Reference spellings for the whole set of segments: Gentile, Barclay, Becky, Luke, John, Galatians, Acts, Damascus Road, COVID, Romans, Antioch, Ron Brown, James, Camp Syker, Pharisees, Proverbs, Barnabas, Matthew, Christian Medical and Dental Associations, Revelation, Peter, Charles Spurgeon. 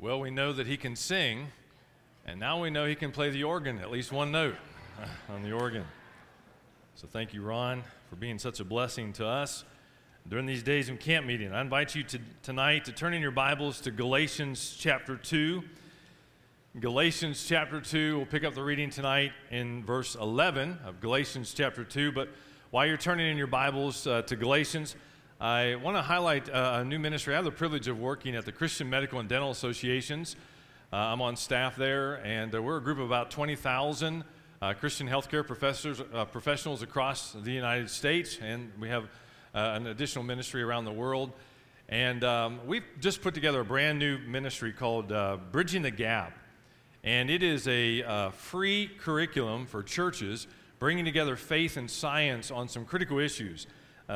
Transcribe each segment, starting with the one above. Well, we know that he can sing, and now we know he can play the organ, at least one note on the organ. So thank you, Ron, for being such a blessing to us during these days in camp meeting. I invite you tonight to turn in your Bibles to Galatians chapter 2. Galatians chapter 2, we'll pick up the reading tonight in verse 11 of Galatians chapter 2. But while you're turning in your Bibles to Galatians, I want to highlight a new ministry. I have the privilege of working at the Christian Medical and Dental Associations. I'm on staff there, and we're a group of about 20,000 Christian healthcare professionals across the United States, and we have an additional ministry around the world. And we've just put together a brand new ministry called Bridging the Gap, and it is a free curriculum for churches bringing together faith and science on some critical issues.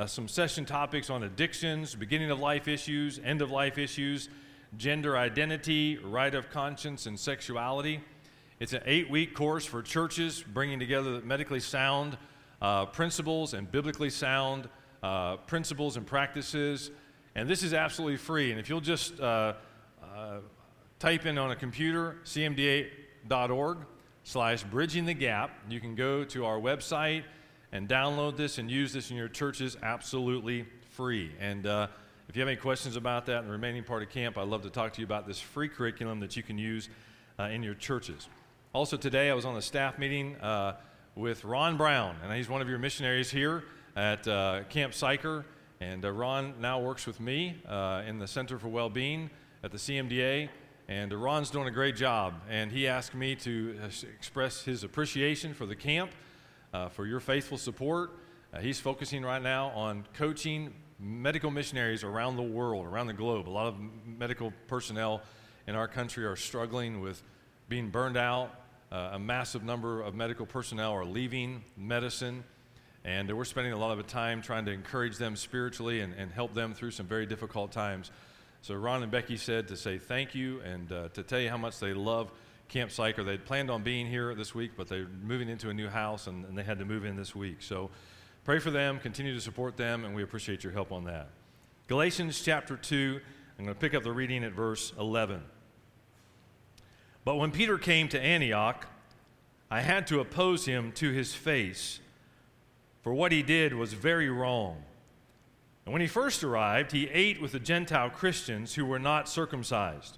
Some session topics on addictions, beginning of life issues, end of life issues, gender identity, right of conscience, and sexuality. It's an 8-week course for churches, bringing together medically sound principles and biblically sound principles and practices. And this is absolutely free. And if you'll just type in on a computer, cmd8.org/bridging the gap, you can go to our website and download this and use this in your churches absolutely free. And if you have any questions about that in the remaining part of camp, I'd love to talk to you about this free curriculum that you can use in your churches. Also today, I was on a staff meeting with Ron Brown, and he's one of your missionaries here at Camp Syker. And Ron now works with me in the Center for Wellbeing at the CMDA. And Ron's doing a great job. And he asked me to express his appreciation for the camp, for your faithful support. He's focusing right now on coaching medical missionaries around the world, around the globe. A lot of medical personnel in our country are struggling with being burned out. A massive number of medical personnel are leaving medicine, and we're spending a lot of time trying to encourage them spiritually and help them through some very difficult times. So Ron and Becky said to say thank you and to tell you how much they love Camp Syker. They'd planned on being here this week, but they're moving into a new house, and they had to move in this week. So pray for them, continue to support them, and we appreciate your help on that. Galatians chapter 2, I'm going to pick up the reading at verse 11. But when Peter came to Antioch, I had to oppose him to his face, for what he did was very wrong. And when he first arrived, he ate with the Gentile Christians who were not circumcised.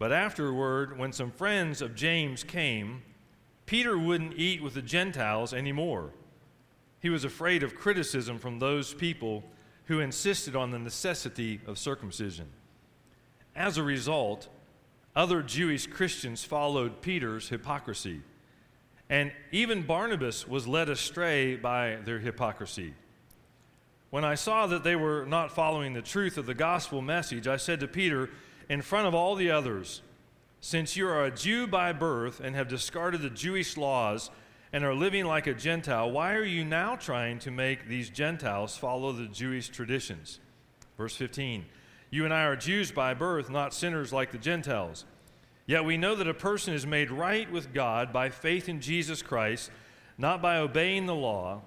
But afterward, when some friends of James came, Peter wouldn't eat with the Gentiles anymore. He was afraid of criticism from those people who insisted on the necessity of circumcision. As a result, other Jewish Christians followed Peter's hypocrisy, and even Barnabas was led astray by their hypocrisy. When I saw that they were not following the truth of the gospel message, I said to Peter, in front of all the others, since you are a Jew by birth and have discarded the Jewish laws and are living like a Gentile, why are you now trying to make these Gentiles follow the Jewish traditions? Verse 15, you and I are Jews by birth, not sinners like the Gentiles. Yet we know that a person is made right with God by faith in Jesus Christ, not by obeying the law.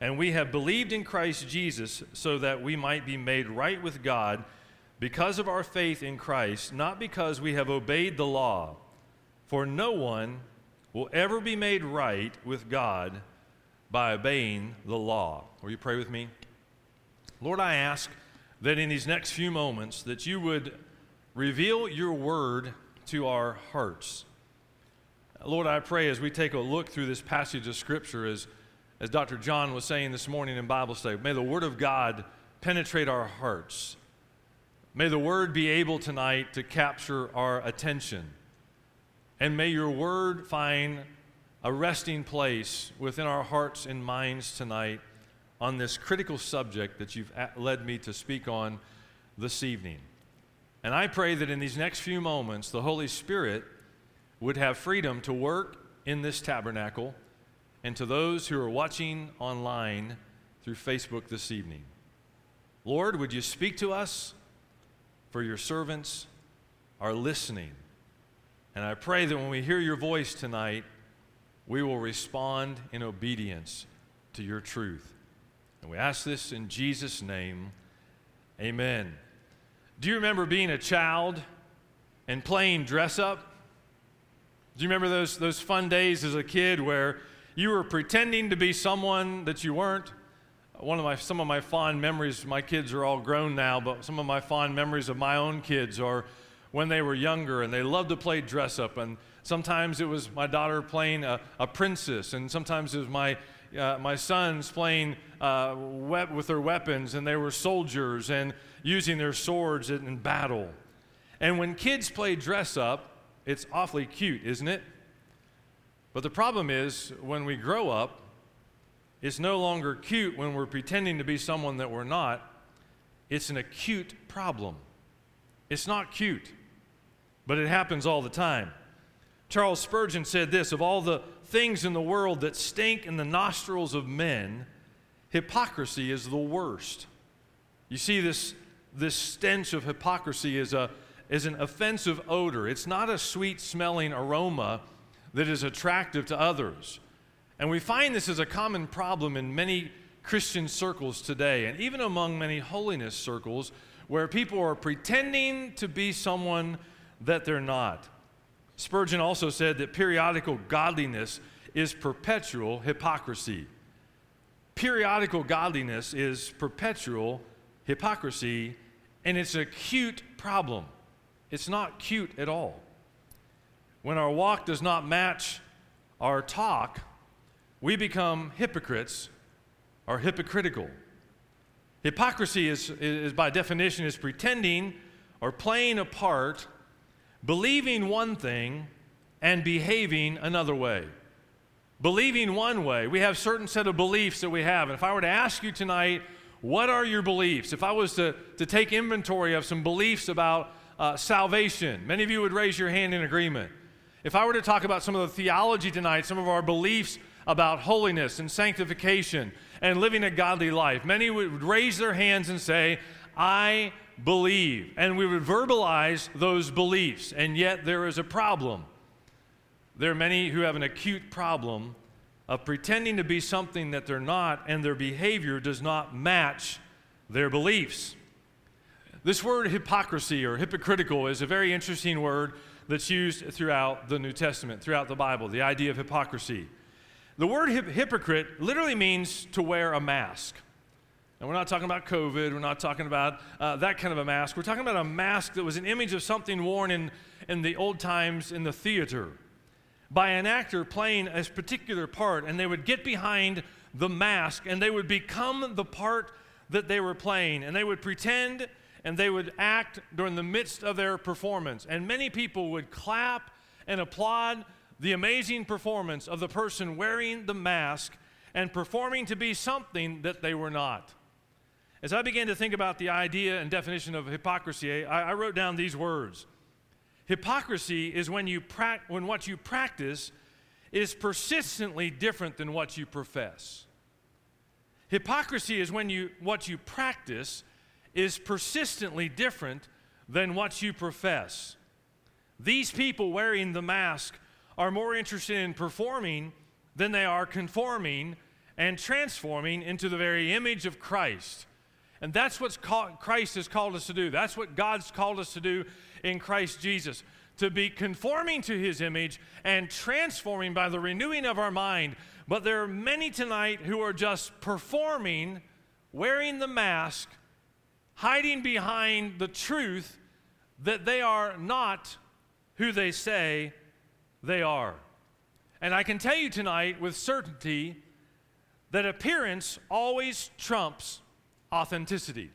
And we have believed in Christ Jesus so that we might be made right with God because of our faith in Christ, not because we have obeyed the law, for no one will ever be made right with God by obeying the law. Will you pray with me? Lord, I ask that in these next few moments that you would reveal your word to our hearts. Lord, I pray as we take a look through this passage of Scripture, as Dr. John was saying this morning in Bible study, may the word of God penetrate our hearts. May the word be able tonight to capture our attention. And may your word find a resting place within our hearts and minds tonight on this critical subject that you've led me to speak on this evening. And I pray that in these next few moments, the Holy Spirit would have freedom to work in this tabernacle and to those who are watching online through Facebook this evening. Lord, would you speak to us? For your servants are listening. And I pray that when we hear your voice tonight, we will respond in obedience to your truth. And we ask this in Jesus' name, amen. Do you remember being a child and playing dress up. Do you remember those fun days as a kid where you were pretending to be someone that you weren't? Some of my fond memories, my kids are all grown now, but some of my fond memories of my own kids are when they were younger and they loved to play dress up. And sometimes it was my daughter playing a princess, and sometimes it was my sons playing with their weapons, and they were soldiers and using their swords in battle. And when kids play dress up, it's awfully cute, isn't it? But the problem is, when we grow up, it's no longer cute when we're pretending to be someone that we're not. It's an acute problem. It's not cute, but it happens all the time. Charles Spurgeon said this: of all the things in the world that stink in the nostrils of men, hypocrisy is the worst. You see, this stench of hypocrisy is an offensive odor. It's not a sweet-smelling aroma that is attractive to others. And we find this as a common problem in many Christian circles today, and even among many holiness circles, where people are pretending to be someone that they're not. Spurgeon also said that periodical godliness is perpetual hypocrisy. Periodical godliness is perpetual hypocrisy, and it's a cute problem. It's not cute at all. When our walk does not match our talk, we become hypocrites or hypocritical. Hypocrisy is by definition, is pretending or playing a part, believing one thing and behaving another way. Believing one way. We have certain set of beliefs that we have. And if I were to ask you tonight, what are your beliefs? If I was to take inventory of some beliefs about salvation, many of you would raise your hand in agreement. If I were to talk about some of the theology tonight, some of our beliefs about holiness and sanctification and living a godly life, many would raise their hands and say, I believe. And we would verbalize those beliefs, and yet there is a problem. There are many who have an acute problem of pretending to be something that they're not, and their behavior does not match their beliefs. This word hypocrisy or hypocritical is a very interesting word that's used throughout the New Testament, throughout the Bible, the idea of hypocrisy. The word hypocrite literally means to wear a mask. And we're not talking about COVID. We're not talking about that kind of a mask. We're talking about a mask that was an image of something worn in the old times in the theater by an actor playing a particular part, and they would get behind the mask, and they would become the part that they were playing, and they would pretend, and they would act during the midst of their performance. And many people would clap and applaud the amazing performance of the person wearing the mask and performing to be something that they were not. As I began to think about the idea and definition of hypocrisy, I wrote down these words. Hypocrisy is when what you practice is persistently different than what you profess. Hypocrisy is when what you practice is persistently different than what you profess. These people wearing the mask are more interested in performing than they are conforming and transforming into the very image of Christ. And that's what Christ has called us to do. That's what God's called us to do in Christ Jesus, to be conforming to his image and transforming by the renewing of our mind. But there are many tonight who are just performing, wearing the mask, hiding behind the truth that they are not who they say they are. And I can tell you tonight with certainty that appearance always trumps authenticity.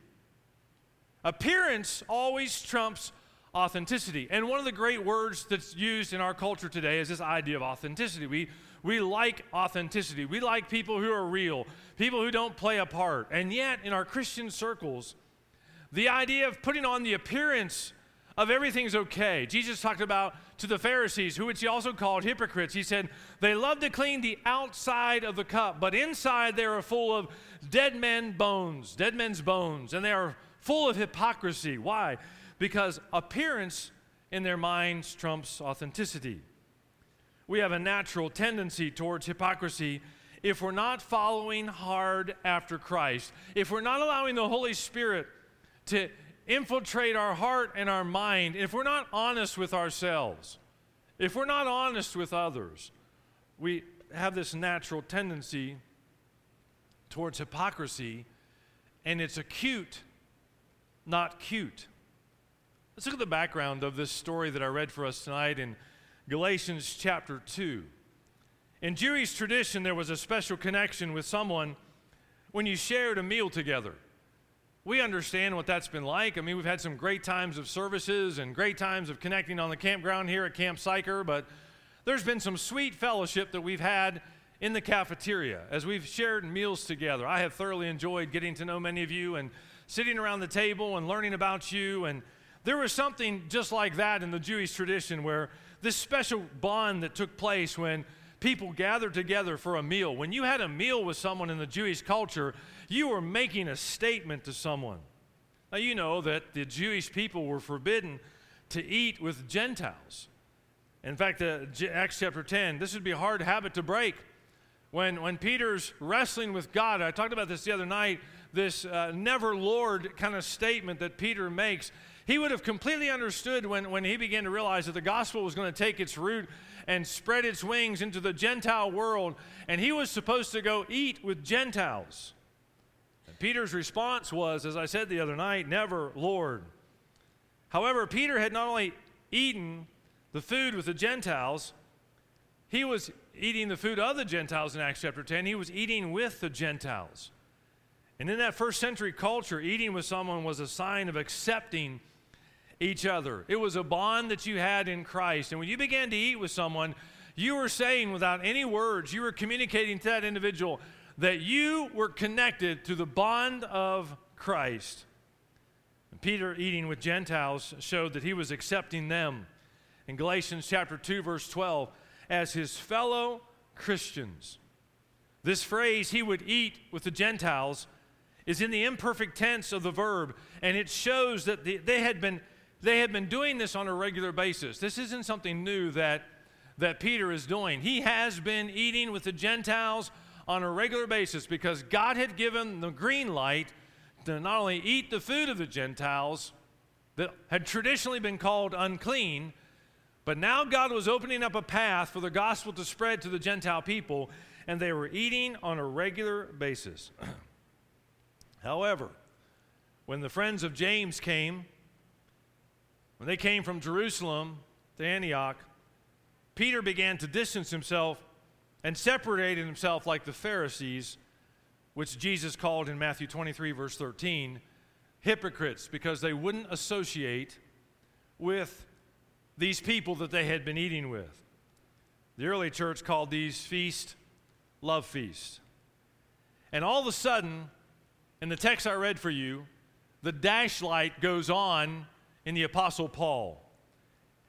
Appearance always trumps authenticity. And one of the great words that's used in our culture today is this idea of authenticity. We like authenticity. We like people who are real, people who don't play a part. And yet in our Christian circles, the idea of putting on the appearance of everything's okay. Jesus talked about to the Pharisees, which he also called hypocrites. He said, they love to clean the outside of the cup, but inside they are full of dead men's bones, and they are full of hypocrisy. Why? Because appearance in their minds trumps authenticity. We have a natural tendency towards hypocrisy if we're not following hard after Christ, if we're not allowing the Holy Spirit to infiltrate our heart and our mind if we're not honest with ourselves, if we're not honest with others. We have this natural tendency towards hypocrisy, and it's acute, not cute. Let's look at the background of this story that I read for us tonight in Galatians chapter 2. In Jewish tradition, there was a special connection with someone when you shared a meal together. We understand what that's been like. I mean, we've had some great times of services and great times of connecting on the campground here at Camp Syker, but there's been some sweet fellowship that we've had in the cafeteria as we've shared meals together. I have thoroughly enjoyed getting to know many of you and sitting around the table and learning about you. And there was something just like that in the Jewish tradition where this special bond that took place when people gathered together for a meal. When you had a meal with someone in the Jewish culture, you were making a statement to someone. Now, you know that the Jewish people were forbidden to eat with Gentiles. In fact, Acts chapter 10, this would be a hard habit to break. When Peter's wrestling with God, I talked about this the other night, this never Lord kind of statement that Peter makes, he would have completely understood when he began to realize that the gospel was going to take its root and spread its wings into the Gentile world, and he was supposed to go eat with Gentiles. And Peter's response was, as I said the other night, never, Lord. However, Peter had not only eaten the food with the Gentiles, he was eating the food of the Gentiles in Acts chapter 10. He was eating with the Gentiles. And in that first century culture, eating with someone was a sign of accepting each other. It was a bond that you had in Christ. And when you began to eat with someone, you were saying without any words, you were communicating to that individual that you were connected to the bond of Christ. And Peter eating with Gentiles showed that he was accepting them. In Galatians chapter 2, verse 12, as his fellow Christians. This phrase, he would eat with the Gentiles, is in the imperfect tense of the verb, and it shows that they had been doing this on a regular basis. This isn't something new that Peter is doing. He has been eating with the Gentiles on a regular basis because God had given the green light to not only eat the food of the Gentiles that had traditionally been called unclean, but now God was opening up a path for the gospel to spread to the Gentile people, and they were eating on a regular basis. However, when the friends of James came, when they came from Jerusalem to Antioch, Peter began to distance himself and separated himself like the Pharisees, which Jesus called in Matthew 23, verse 13, hypocrites, because they wouldn't associate with these people that they had been eating with. The early church called these feasts love feasts. And all of a sudden, in the text I read for you, the dashlight goes on in the Apostle Paul.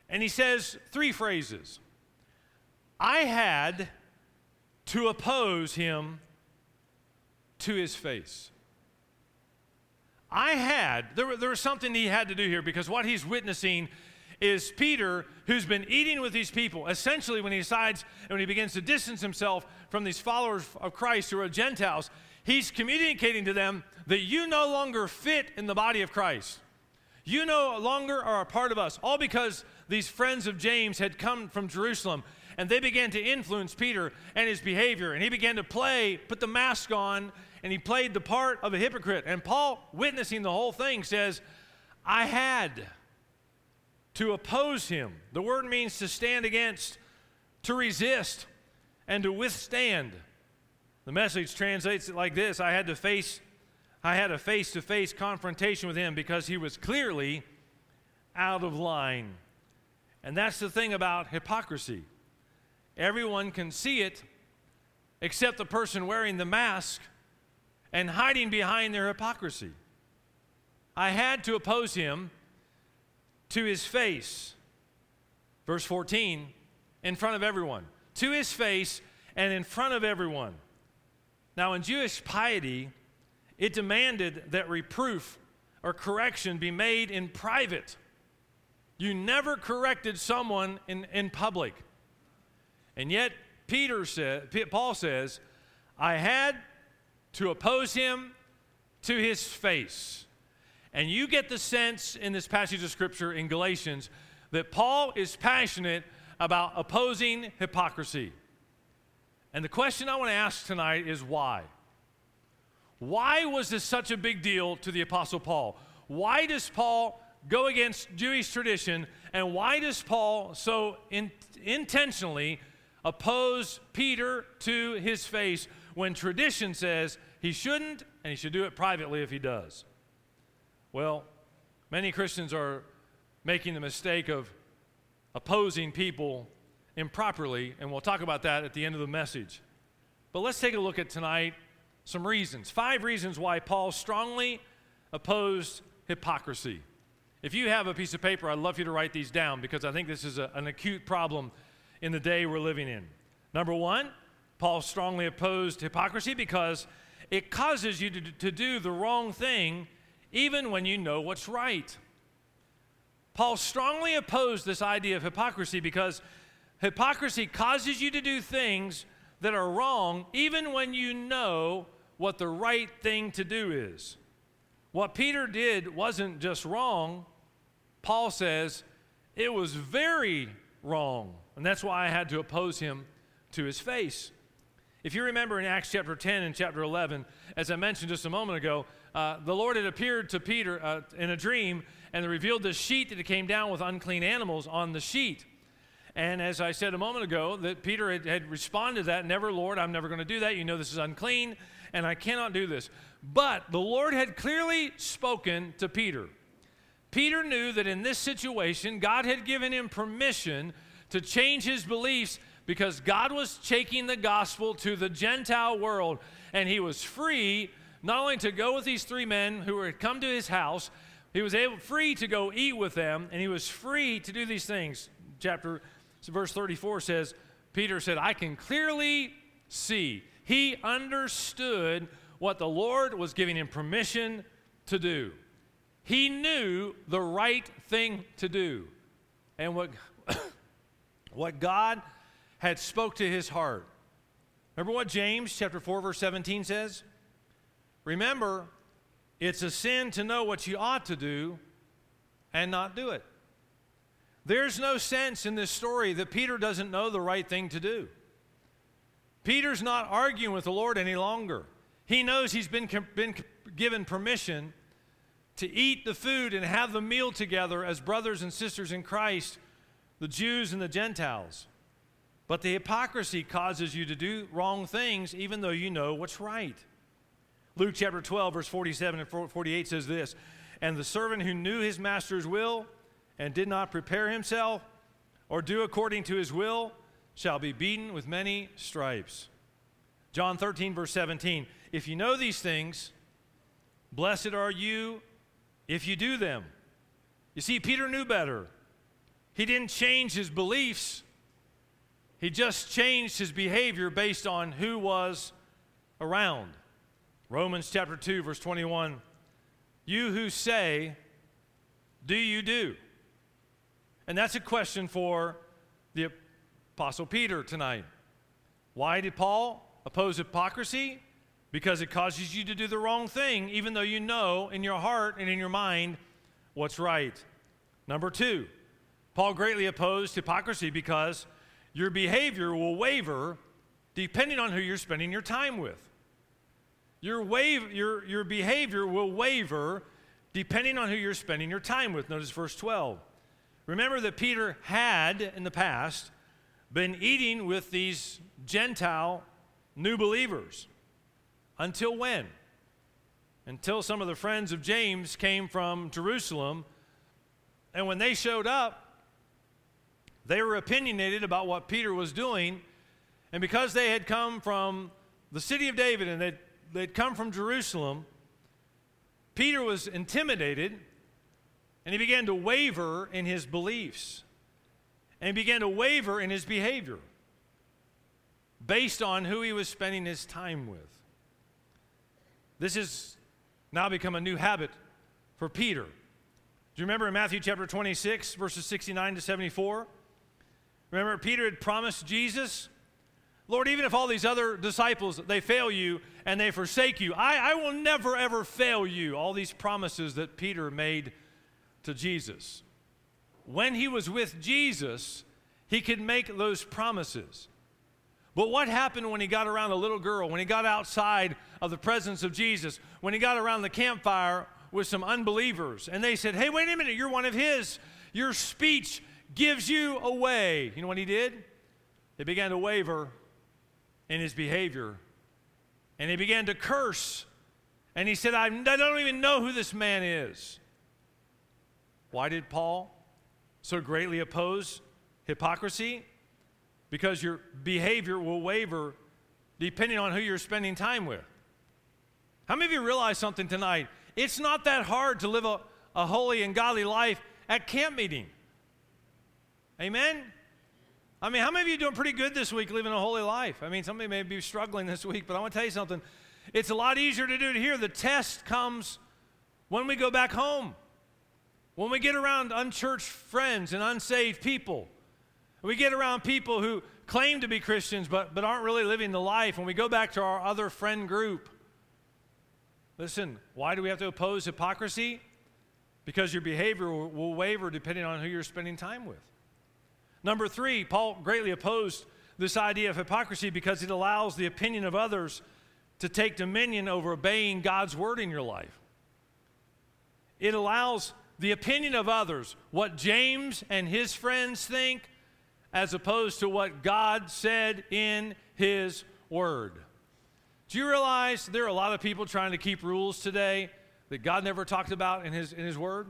And he says three phrases. I had to oppose him to his face. There was something he had to do here because what he's witnessing is Peter, who's been eating with these people. Essentially, when he decides and when he begins to distance himself from these followers of Christ who are Gentiles, he's communicating to them that you no longer fit in the body of Christ. You no longer are a part of us, all because these friends of James had come from Jerusalem, and they began to influence Peter and his behavior, and he began to put the mask on, and he played the part of a hypocrite. And Paul, witnessing the whole thing, says, I had to oppose him. The word means to stand against, to resist, and to withstand. The Message translates it like this: I had a face-to-face confrontation with him because he was clearly out of line. And that's the thing about hypocrisy. Everyone can see it except the person wearing the mask and hiding behind their hypocrisy. I had to oppose him to his face. Verse 14, in front of everyone. To his face and in front of everyone. Now, in Jewish piety, it demanded that reproof or correction be made in private. You never corrected someone in public. And yet, Paul says, I had to oppose him to his face. And you get the sense in this passage of Scripture in Galatians that Paul is passionate about opposing hypocrisy. And the question I want to ask tonight is why? Why was this such a big deal to the Apostle Paul? Why does Paul go against Jewish tradition, and why does Paul so intentionally oppose Peter to his face when tradition says he shouldn't, and he should do it privately if he does? Well, many Christians are making the mistake of opposing people improperly, and we'll talk about that at the end of the message. But let's take a look at tonight some reasons, 5 reasons why Paul strongly opposed hypocrisy. If you have a piece of paper, I'd love for you to write these down because I think this is an acute problem in the day we're living in. Number one, Paul strongly opposed hypocrisy because it causes you to do the wrong thing even when you know what's right. Paul strongly opposed this idea of hypocrisy because hypocrisy causes you to do things that are wrong even when you know what the right thing to do is. What Peter did wasn't just wrong. Paul says it was very wrong, and that's why I had to oppose him to his face. If you remember in Acts chapter 10 and chapter 11, as I mentioned just a moment ago, the Lord had appeared to Peter in a dream and revealed this sheet that it came down with unclean animals on the sheet. And as I said a moment ago, that Peter had responded to that, "Never, Lord, I'm never going to do that. You know this is unclean, and I cannot do this." But the Lord had clearly spoken to Peter. Peter knew that in this situation, God had given him permission to change his beliefs because God was taking the gospel to the Gentile world, and he was free not only to go with these 3 men who had come to his house, he was free to go eat with them, and he was free to do these things. Verse 34 says, Peter said, "I can clearly see." He understood what the Lord was giving him permission to do. He knew the right thing to do. And what God had spoke to his heart. Remember what James chapter 4, verse 17 says? Remember, it's a sin to know what you ought to do and not do it. There's no sense in this story that Peter doesn't know the right thing to do. Peter's not arguing with the Lord any longer. He knows he's been given permission to eat the food and have the meal together as brothers and sisters in Christ, the Jews and the Gentiles. But the hypocrisy causes you to do wrong things even though you know what's right. Luke chapter 12, verse 47 and 48 says this, "And the servant who knew his master's will and did not prepare himself or do according to his will shall be beaten with many stripes." John 13, verse 17, "If you know these things, blessed are you if you do them." You see, Peter knew better. He didn't change his beliefs. He just changed his behavior based on who was around. Romans chapter 2, verse 21, "You who say, do you do?" And that's a question for the Apostle Peter tonight. Why did Paul oppose hypocrisy? Because it causes you to do the wrong thing, even though you know in your heart and in your mind what's right. Number 2, Paul greatly opposed hypocrisy because your behavior will waver depending on who you're spending your time with. Your behavior will waver depending on who you're spending your time with. Notice verse 12. Remember that Peter had, in the past, been eating with these Gentile new believers. Until when? Until some of the friends of James came from Jerusalem, and when they showed up, they were opinionated about what Peter was doing, and because they had come from the city of David and they'd come from Jerusalem, Peter was intimidated, and he began to waver in his beliefs, and he began to waver in his behavior based on who he was spending his time with. This has now become a new habit for Peter. Do you remember in Matthew chapter 26, verses 69 to 74? Remember, Peter had promised Jesus Lord, even if all these other disciples, they fail you and they forsake you, I will never, ever fail you. All these promises that Peter made to Jesus. When he was with Jesus, he could make those promises. But what happened when he got around a little girl, when he got outside of the presence of Jesus, when he got around the campfire with some unbelievers, and they said, hey, wait a minute, you're one of his. Your speech gives you away. You know what he did? He began to waver in his behavior, and he began to curse, and he said, I don't even know who this man is. Why did Paul so greatly oppose hypocrisy? Because your behavior will waver depending on who you're spending time with. How many of you realize something tonight? It's not that hard to live a holy and godly life at camp meeting. Amen? I mean, how many of you are doing pretty good this week living a holy life? I mean, somebody may be struggling this week, but I want to tell you something. It's a lot easier to do it here. The test comes when we go back home, when we get around unchurched friends and unsaved people. We get around people who claim to be Christians but aren't really living the life, and we go back to our other friend group. Listen, why do we have to oppose hypocrisy? Because your behavior will waver depending on who you're spending time with. Number three, Paul greatly opposed this idea of hypocrisy because it allows the opinion of others to take dominion over obeying God's word in your life. It allows the opinion of others, what James and his friends think, as opposed to what God said in his word. Do you realize there are a lot of people trying to keep rules today that God never talked about in his word?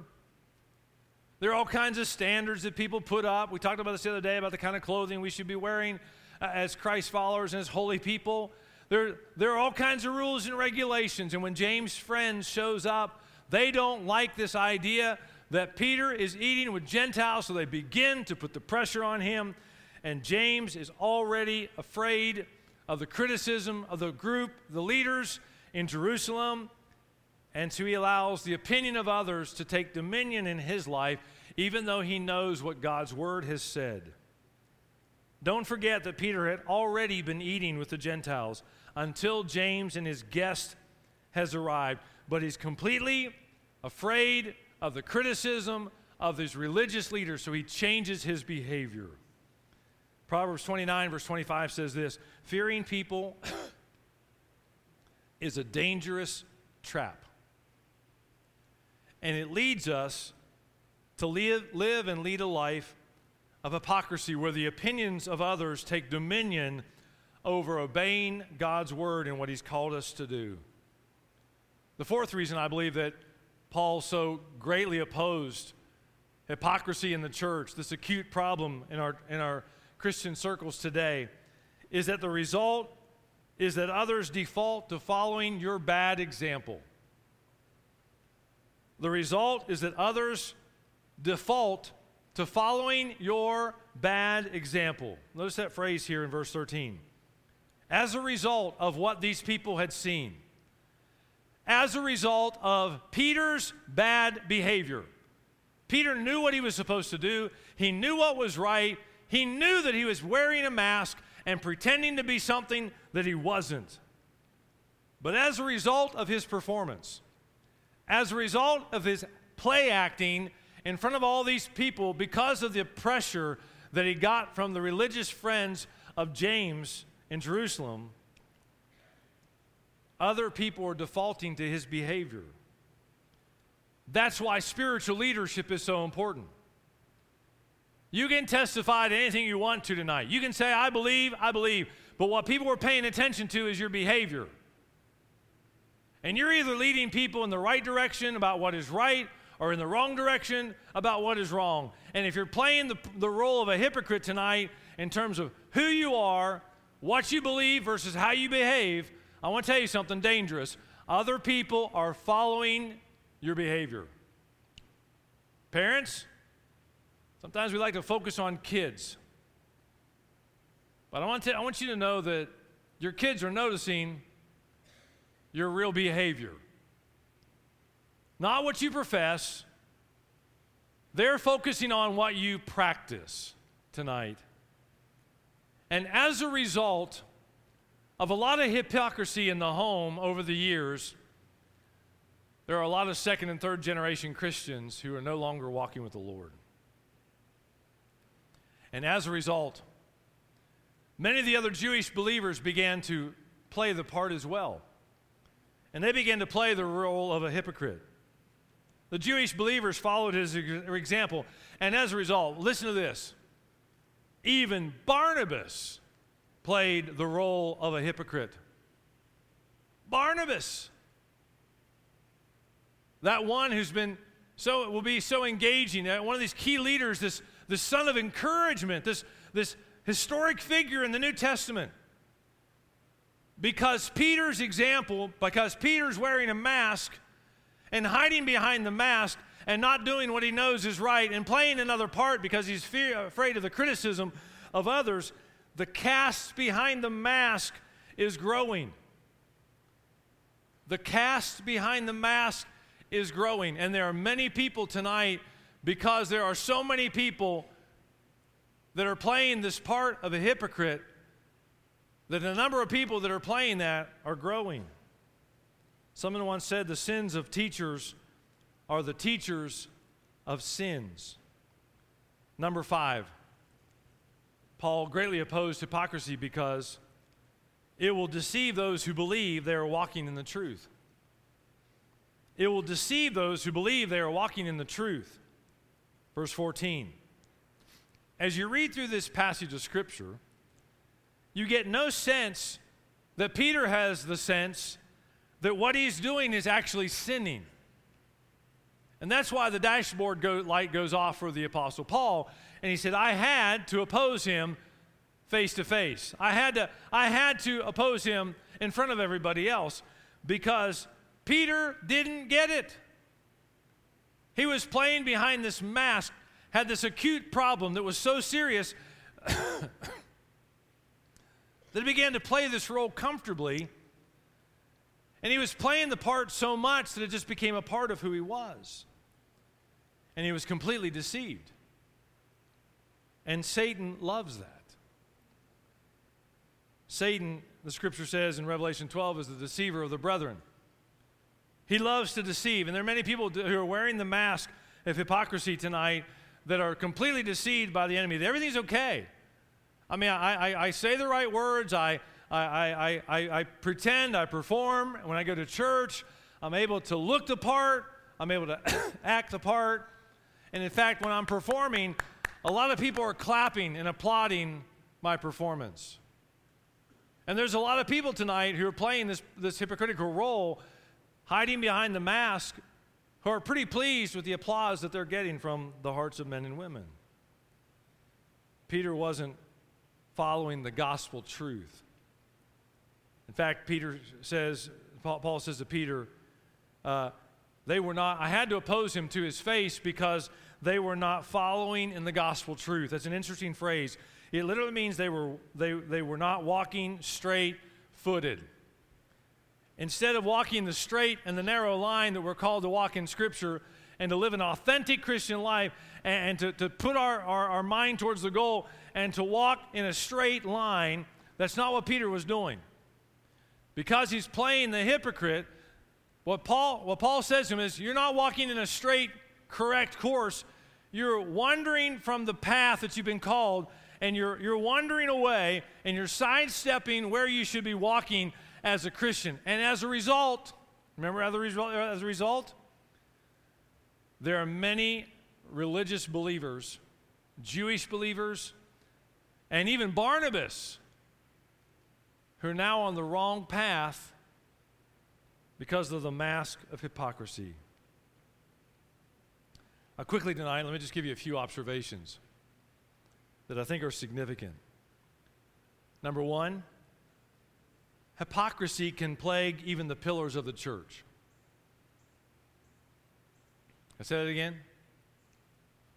There are all kinds of standards that people put up. We talked about this the other day about the kind of clothing we should be wearing as Christ followers and as holy people. There are all kinds of rules and regulations, and when James' friend shows up, they don't like this idea that Peter is eating with Gentiles, so they begin to put the pressure on him. And James is already afraid of the criticism of the group, the leaders in Jerusalem. And so he allows the opinion of others to take dominion in his life, even though he knows what God's word has said. Don't forget that Peter had already been eating with the Gentiles until James and his guest has arrived. But he's completely afraid of the criticism of his religious leaders, so he changes his behavior. Proverbs 29, verse 25 says this, fearing people is a dangerous trap, and it leads us to live and lead a life of hypocrisy where the opinions of others take dominion over obeying God's word and what he's called us to do. The fourth reason I believe that Paul so greatly opposed hypocrisy in the church, this acute problem in our Christian circles today, is that the result is that others default to following your bad example. The result is that others default to following your bad example. Notice that phrase here in verse 13. As a result of what these people had seen, as a result of Peter's bad behavior. Peter knew what he was supposed to do. He knew what was right. He knew that he was wearing a mask and pretending to be something that he wasn't. But as a result of his performance, as a result of his play acting in front of all these people, because of the pressure that he got from the religious friends of James in Jerusalem, other people are defaulting to his behavior. That's why spiritual leadership is so important. You can testify to anything you want to tonight. You can say, I believe. But what people are paying attention to is your behavior. And you're either leading people in the right direction about what is right or in the wrong direction about what is wrong. And if you're playing the role of a hypocrite tonight in terms of who you are, what you believe versus how you behave, I want to tell you something dangerous. Other people are following your behavior. Parents, sometimes we like to focus on kids. But I want you to know that your kids are noticing your real behavior. Not what you profess. They're focusing on what you practice tonight. And as a result, of a lot of hypocrisy in the home over the years, there are a lot of second and third generation Christians who are no longer walking with the Lord. And as a result, many of the other Jewish believers began to play the part as well. And they began to play the role of a hypocrite. The Jewish believers followed his example. And as a result, listen to this, even Barnabas played the role of a hypocrite. Barnabas, that one who's been so, will be so engaging, one of these key leaders, this son of encouragement, this historic figure in the New Testament. Because Peter's example, because Peter's wearing a mask and hiding behind the mask and not doing what he knows is right and playing another part because he's afraid of the criticism of others, the cast behind the mask is growing. The cast behind the mask is growing. And there are many people tonight, because there are so many people that are playing this part of a hypocrite, that the number of people that are playing that are growing. Someone once said the sins of teachers are the teachers of sins. Number 5, Paul greatly opposed hypocrisy because it will deceive those who believe they are walking in the truth. It will deceive those who believe they are walking in the truth. Verse 14. As you read through this passage of Scripture, you get no sense that Peter has the sense that what he's doing is actually sinning. And that's why the dashboard light goes off for the Apostle Paul. And he said, I had to oppose him face to face. I had to oppose him in front of everybody else because Peter didn't get it. He was playing behind this mask, had this acute problem that was so serious that he began to play this role comfortably, and he was playing the part so much that it just became a part of who he was. And he was completely deceived. And Satan loves that. Satan, the Scripture says in Revelation 12, is the deceiver of the brethren. He loves to deceive, and there are many people who are wearing the mask of hypocrisy tonight that are completely deceived by the enemy. Everything's okay. I mean, I say the right words, I pretend, I perform. When I go to church, I'm able to look the part, I'm able to act the part. And in fact, when I'm performing, a lot of people are clapping and applauding my performance. And there's a lot of people tonight who are playing this hypocritical role, hiding behind the mask, who are pretty pleased with the applause that they're getting from the hearts of men and women. Peter wasn't following the gospel truth. In fact, Paul says to Peter, I had to oppose him to his face because they were not following in the gospel truth. That's an interesting phrase. It literally means they were not walking straight-footed. Instead of walking the straight and the narrow line that we're called to walk in Scripture and to live an authentic Christian life and to put our mind towards the goal and to walk in a straight line, that's not what Peter was doing. Because he's playing the hypocrite, what Paul says to him is, you're not walking in a straight, correct course. You're wandering from the path that you've been called, and you're wandering away, and you're sidestepping where you should be walking as a Christian. And as a result, there are many religious believers, Jewish believers, and even Barnabas, who are now on the wrong path because of the mask of hypocrisy. Quickly tonight, let me just give you a few observations that I think are significant. Number 1, hypocrisy can plague even the pillars of the church. I said it again.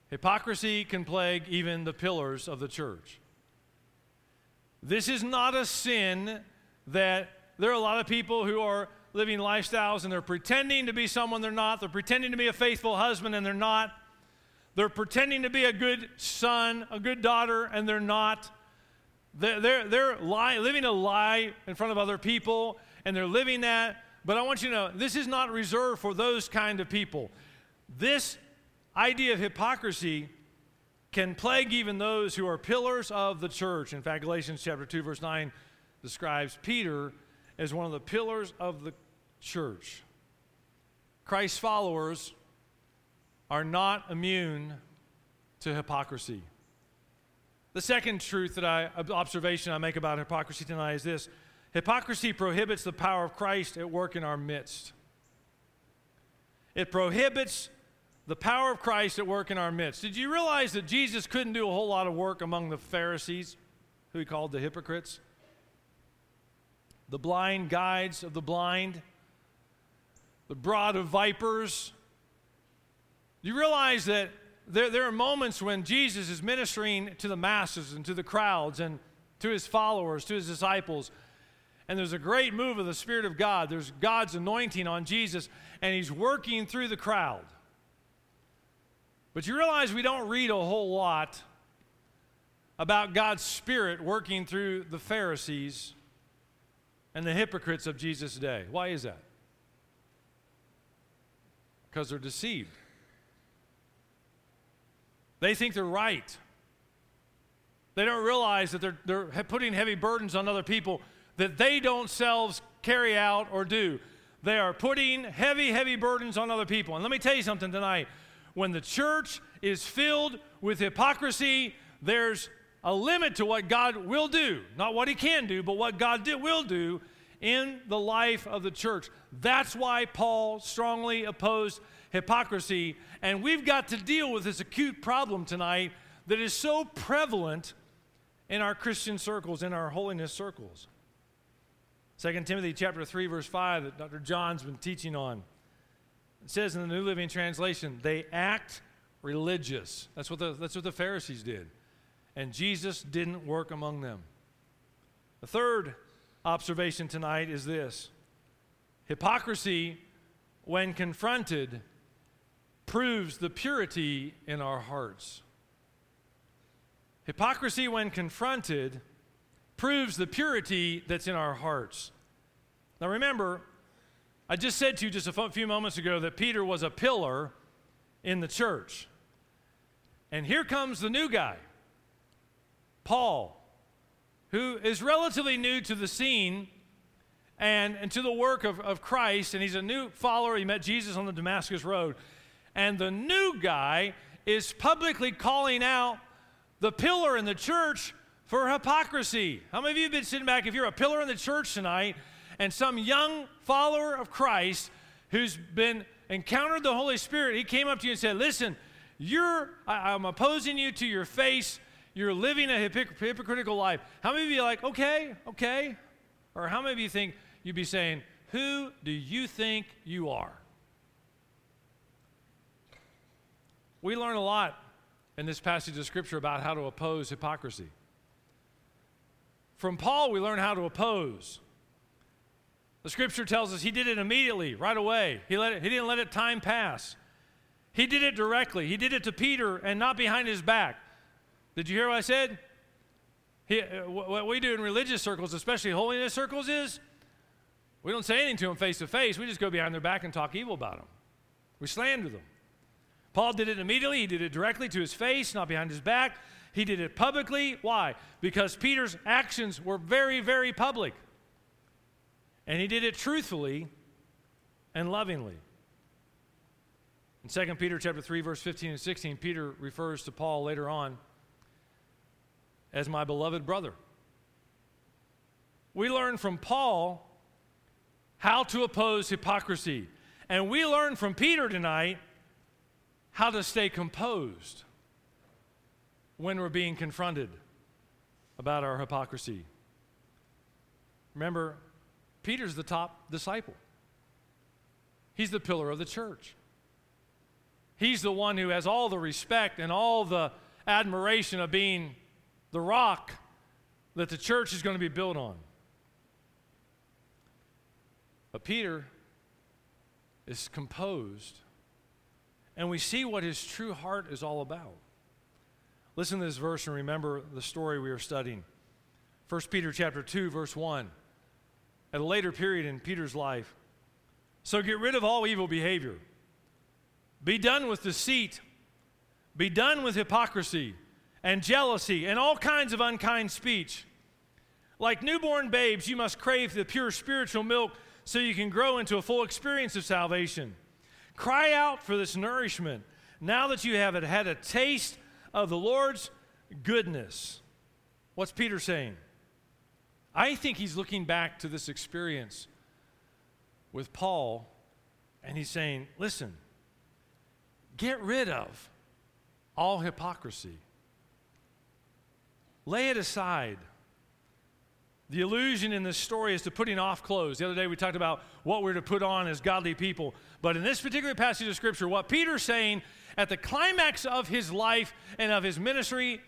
Hypocrisy can plague even the pillars of the church. This is not a sin that there are a lot of people who are living lifestyles and they're pretending to be someone they're not. They're pretending to be a faithful husband and they're not. They're pretending to be a good son, a good daughter, and they're not. They're living a lie in front of other people, and they're living that. But I want you to know, this is not reserved for those kind of people. This idea of hypocrisy can plague even those who are pillars of the church. In fact, Galatians chapter 2, verse 9 describes Peter as one of the pillars of the church. Christ's followers are not immune to hypocrisy. The second truth that observation I make about hypocrisy tonight is this. Hypocrisy prohibits the power of Christ at work in our midst. It prohibits the power of Christ at work in our midst. Did you realize that Jesus couldn't do a whole lot of work among the Pharisees, who he called the hypocrites? The blind guides of the blind, the brood of vipers. Do you realize that there are moments when Jesus is ministering to the masses and to the crowds and to his followers, to his disciples, and there's a great move of the Spirit of God. There's God's anointing on Jesus, and he's working through the crowd. But you realize we don't read a whole lot about God's Spirit working through the Pharisees and the hypocrites of Jesus' day. Why is that? Because they're deceived. They think they're right. They don't realize that they're putting heavy burdens on other people that they don't selves carry out or do. They are putting heavy, heavy burdens on other people. And let me tell you something tonight. When the church is filled with hypocrisy, there's a limit to what God will do. Not what he can do, but what God will do in the life of the church. That's why Paul strongly opposed hypocrisy, and we've got to deal with this acute problem tonight that is so prevalent in our Christian circles, in our holiness circles. 2 Timothy chapter 3, verse 5 that Dr. John's been teaching on. It says in the New Living Translation, they act religious. That's what the Pharisees did. And Jesus didn't work among them. The third observation tonight is this. Hypocrisy, when confronted, proves the purity in our hearts. Hypocrisy, when confronted, proves the purity that's in our hearts. Now remember, I just said to you just a few moments ago that Peter was a pillar in the church. And here comes the new guy, Paul, who is relatively new to the scene and to the work of Christ, and he's a new follower. He met Jesus on the Damascus Road. And the new guy is publicly calling out the pillar in the church for hypocrisy. How many of you have been sitting back, if you're a pillar in the church tonight, and some young follower of Christ who's been encountered the Holy Spirit, he came up to you and said, listen, I'm opposing you to your face. You're living a hypocritical life. How many of you are like, okay? Or how many of you think you'd be saying, who do you think you are? We learn a lot in this passage of Scripture about how to oppose hypocrisy. From Paul, we learn how to oppose. The Scripture tells us he did it immediately, right away. He didn't let it time pass. He did it directly. He did it to Peter and not behind his back. Did you hear what I said? What we do in religious circles, especially holiness circles, is we don't say anything to them face to face. We just go behind their back and talk evil about them. We slander them. Paul did it immediately. He did it directly to his face, not behind his back. He did it publicly. Why? Because Peter's actions were very, very public. And he did it truthfully and lovingly. In 2 Peter chapter 3, verse 15 and 16, Peter refers to Paul later on as my beloved brother. We learn from Paul how to oppose hypocrisy. And we learn from Peter tonight how to stay composed when we're being confronted about our hypocrisy. Remember, Peter's the top disciple. He's the pillar of the church. He's the one who has all the respect and all the admiration of being the rock that the church is going to be built on. But Peter is composed, and we see what his true heart is all about. Listen to this verse and remember the story we are studying. 1 Peter chapter 2, verse 1, at a later period in Peter's life. So get rid of all evil behavior. Be done with deceit. Be done with hypocrisy and jealousy and all kinds of unkind speech. Like newborn babes, you must crave the pure spiritual milk so you can grow into a full experience of salvation. Cry out for this nourishment now that you have had a taste of the Lord's goodness. What's Peter saying? I think he's looking back to this experience with Paul, and he's saying, listen, get rid of all hypocrisy. Lay it aside. The allusion in this story is to putting off clothes. The other day we talked about what we're to put on as godly people. But in this particular passage of Scripture, what Peter's saying at the climax of his life and of his ministry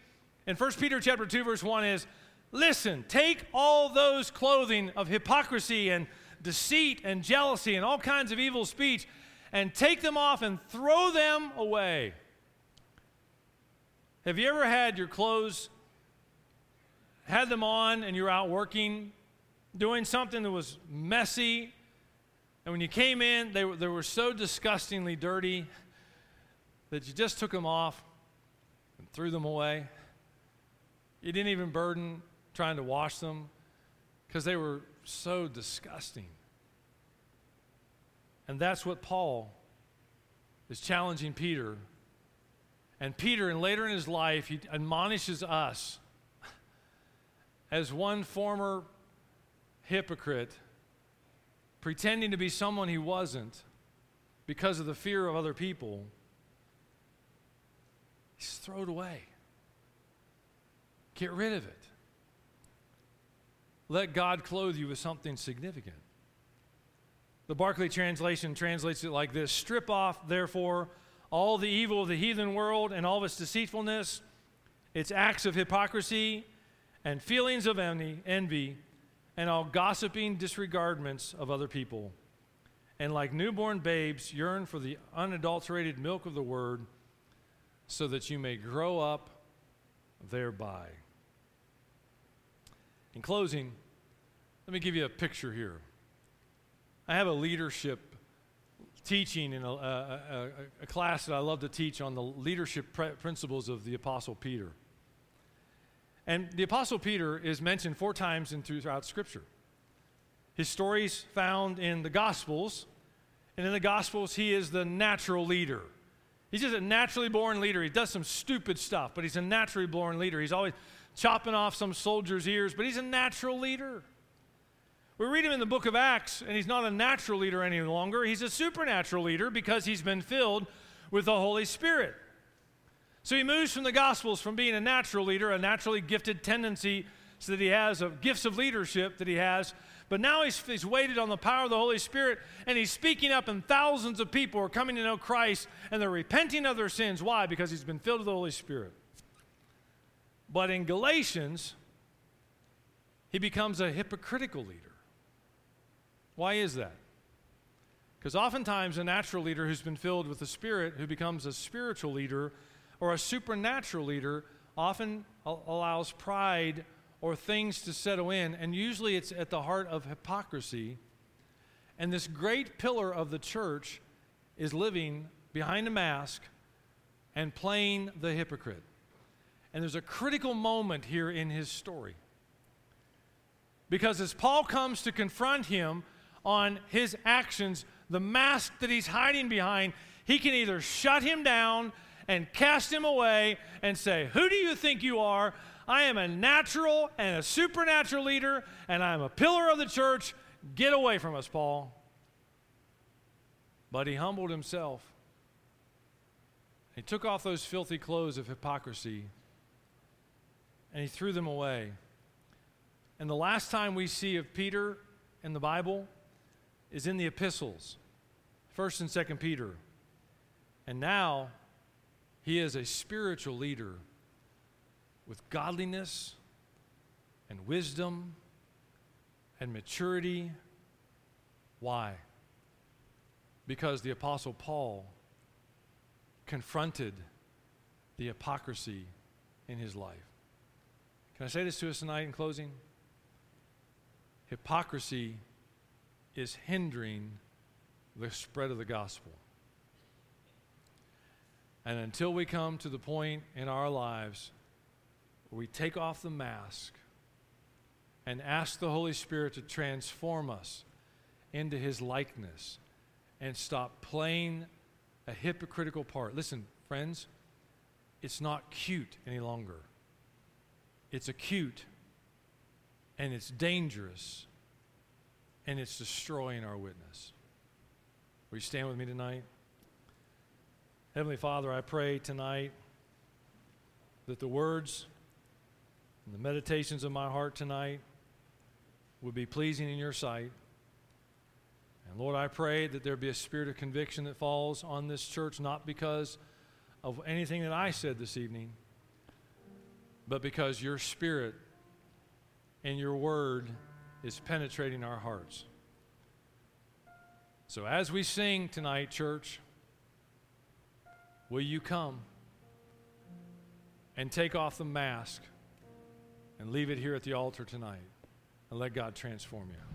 in 1 Peter chapter 2, verse 1 is, listen, take all those clothing of hypocrisy and deceit and jealousy and all kinds of evil speech and take them off and throw them away. Have you ever had your clothes, had them on, and you're out working, doing something that was messy, and when you came in, they were so disgustingly dirty that you just took them off and threw them away? You didn't even burden trying to wash them because they were so disgusting. And that's what Paul is challenging Peter. And Peter, and later in his life, he admonishes us as one former hypocrite pretending to be someone he wasn't because of the fear of other people. Just throw it away. Get rid of it. Let God clothe you with something significant. The Barclay translation translates it like this: strip off, therefore, all the evil of the heathen world and all of its deceitfulness, its acts of hypocrisy and feelings of envy, and all gossiping disregardments of other people. And like newborn babes, yearn for the unadulterated milk of the word so that you may grow up thereby. In closing, let me give you a picture here. I have a leadership teaching in a class that I love to teach on the leadership principles of the Apostle Peter. And the Apostle Peter is mentioned 4 times throughout Scripture. His story's found in the Gospels, and in the Gospels he is the natural leader. He's just a naturally born leader. He does some stupid stuff, but he's a naturally born leader. He's always chopping off some soldier's ears, but he's a natural leader. We read him in the book of Acts, and he's not a natural leader any longer. He's a supernatural leader because he's been filled with the Holy Spirit. So he moves from the Gospels from being a natural leader, a naturally gifted tendency so that he has gifts of leadership that he has, but now he's waited on the power of the Holy Spirit, and he's speaking up, and thousands of people are coming to know Christ, and they're repenting of their sins. Why? Because he's been filled with the Holy Spirit. But in Galatians, he becomes a hypocritical leader. Why is that? Because oftentimes a natural leader who's been filled with the Spirit, who becomes a spiritual leader or a supernatural leader, often allows pride or things to settle in, and usually it's at the heart of hypocrisy. And this great pillar of the church is living behind a mask and playing the hypocrite. And there's a critical moment here in his story, because as Paul comes to confront him on his actions, the mask that he's hiding behind, he can either shut him down and cast him away and say, who do you think you are? I am a natural and a supernatural leader, and I'm a pillar of the church. Get away from us, Paul. But he humbled himself. He took off those filthy clothes of hypocrisy, and he threw them away. And the last time we see of Peter in the Bible is in the epistles, 1st and 2nd Peter. And now he is a spiritual leader with godliness and wisdom and maturity. Why? Because the Apostle Paul confronted the hypocrisy in his life. Can I say this to us tonight in closing? Hypocrisy is hindering the spread of the gospel. And until we come to the point in our lives where we take off the mask and ask the Holy Spirit to transform us into His likeness and stop playing a hypocritical part. Listen, friends, it's not cute any longer. It's acute, and it's dangerous, and it's destroying our witness. Will you stand with me tonight? Heavenly Father, I pray tonight that the words and the meditations of my heart tonight would be pleasing in your sight. And Lord, I pray that there be a spirit of conviction that falls on this church, not because of anything that I said this evening, but because your Spirit and your Word is penetrating our hearts. So as we sing tonight, church, will you come and take off the mask and leave it here at the altar tonight and let God transform you?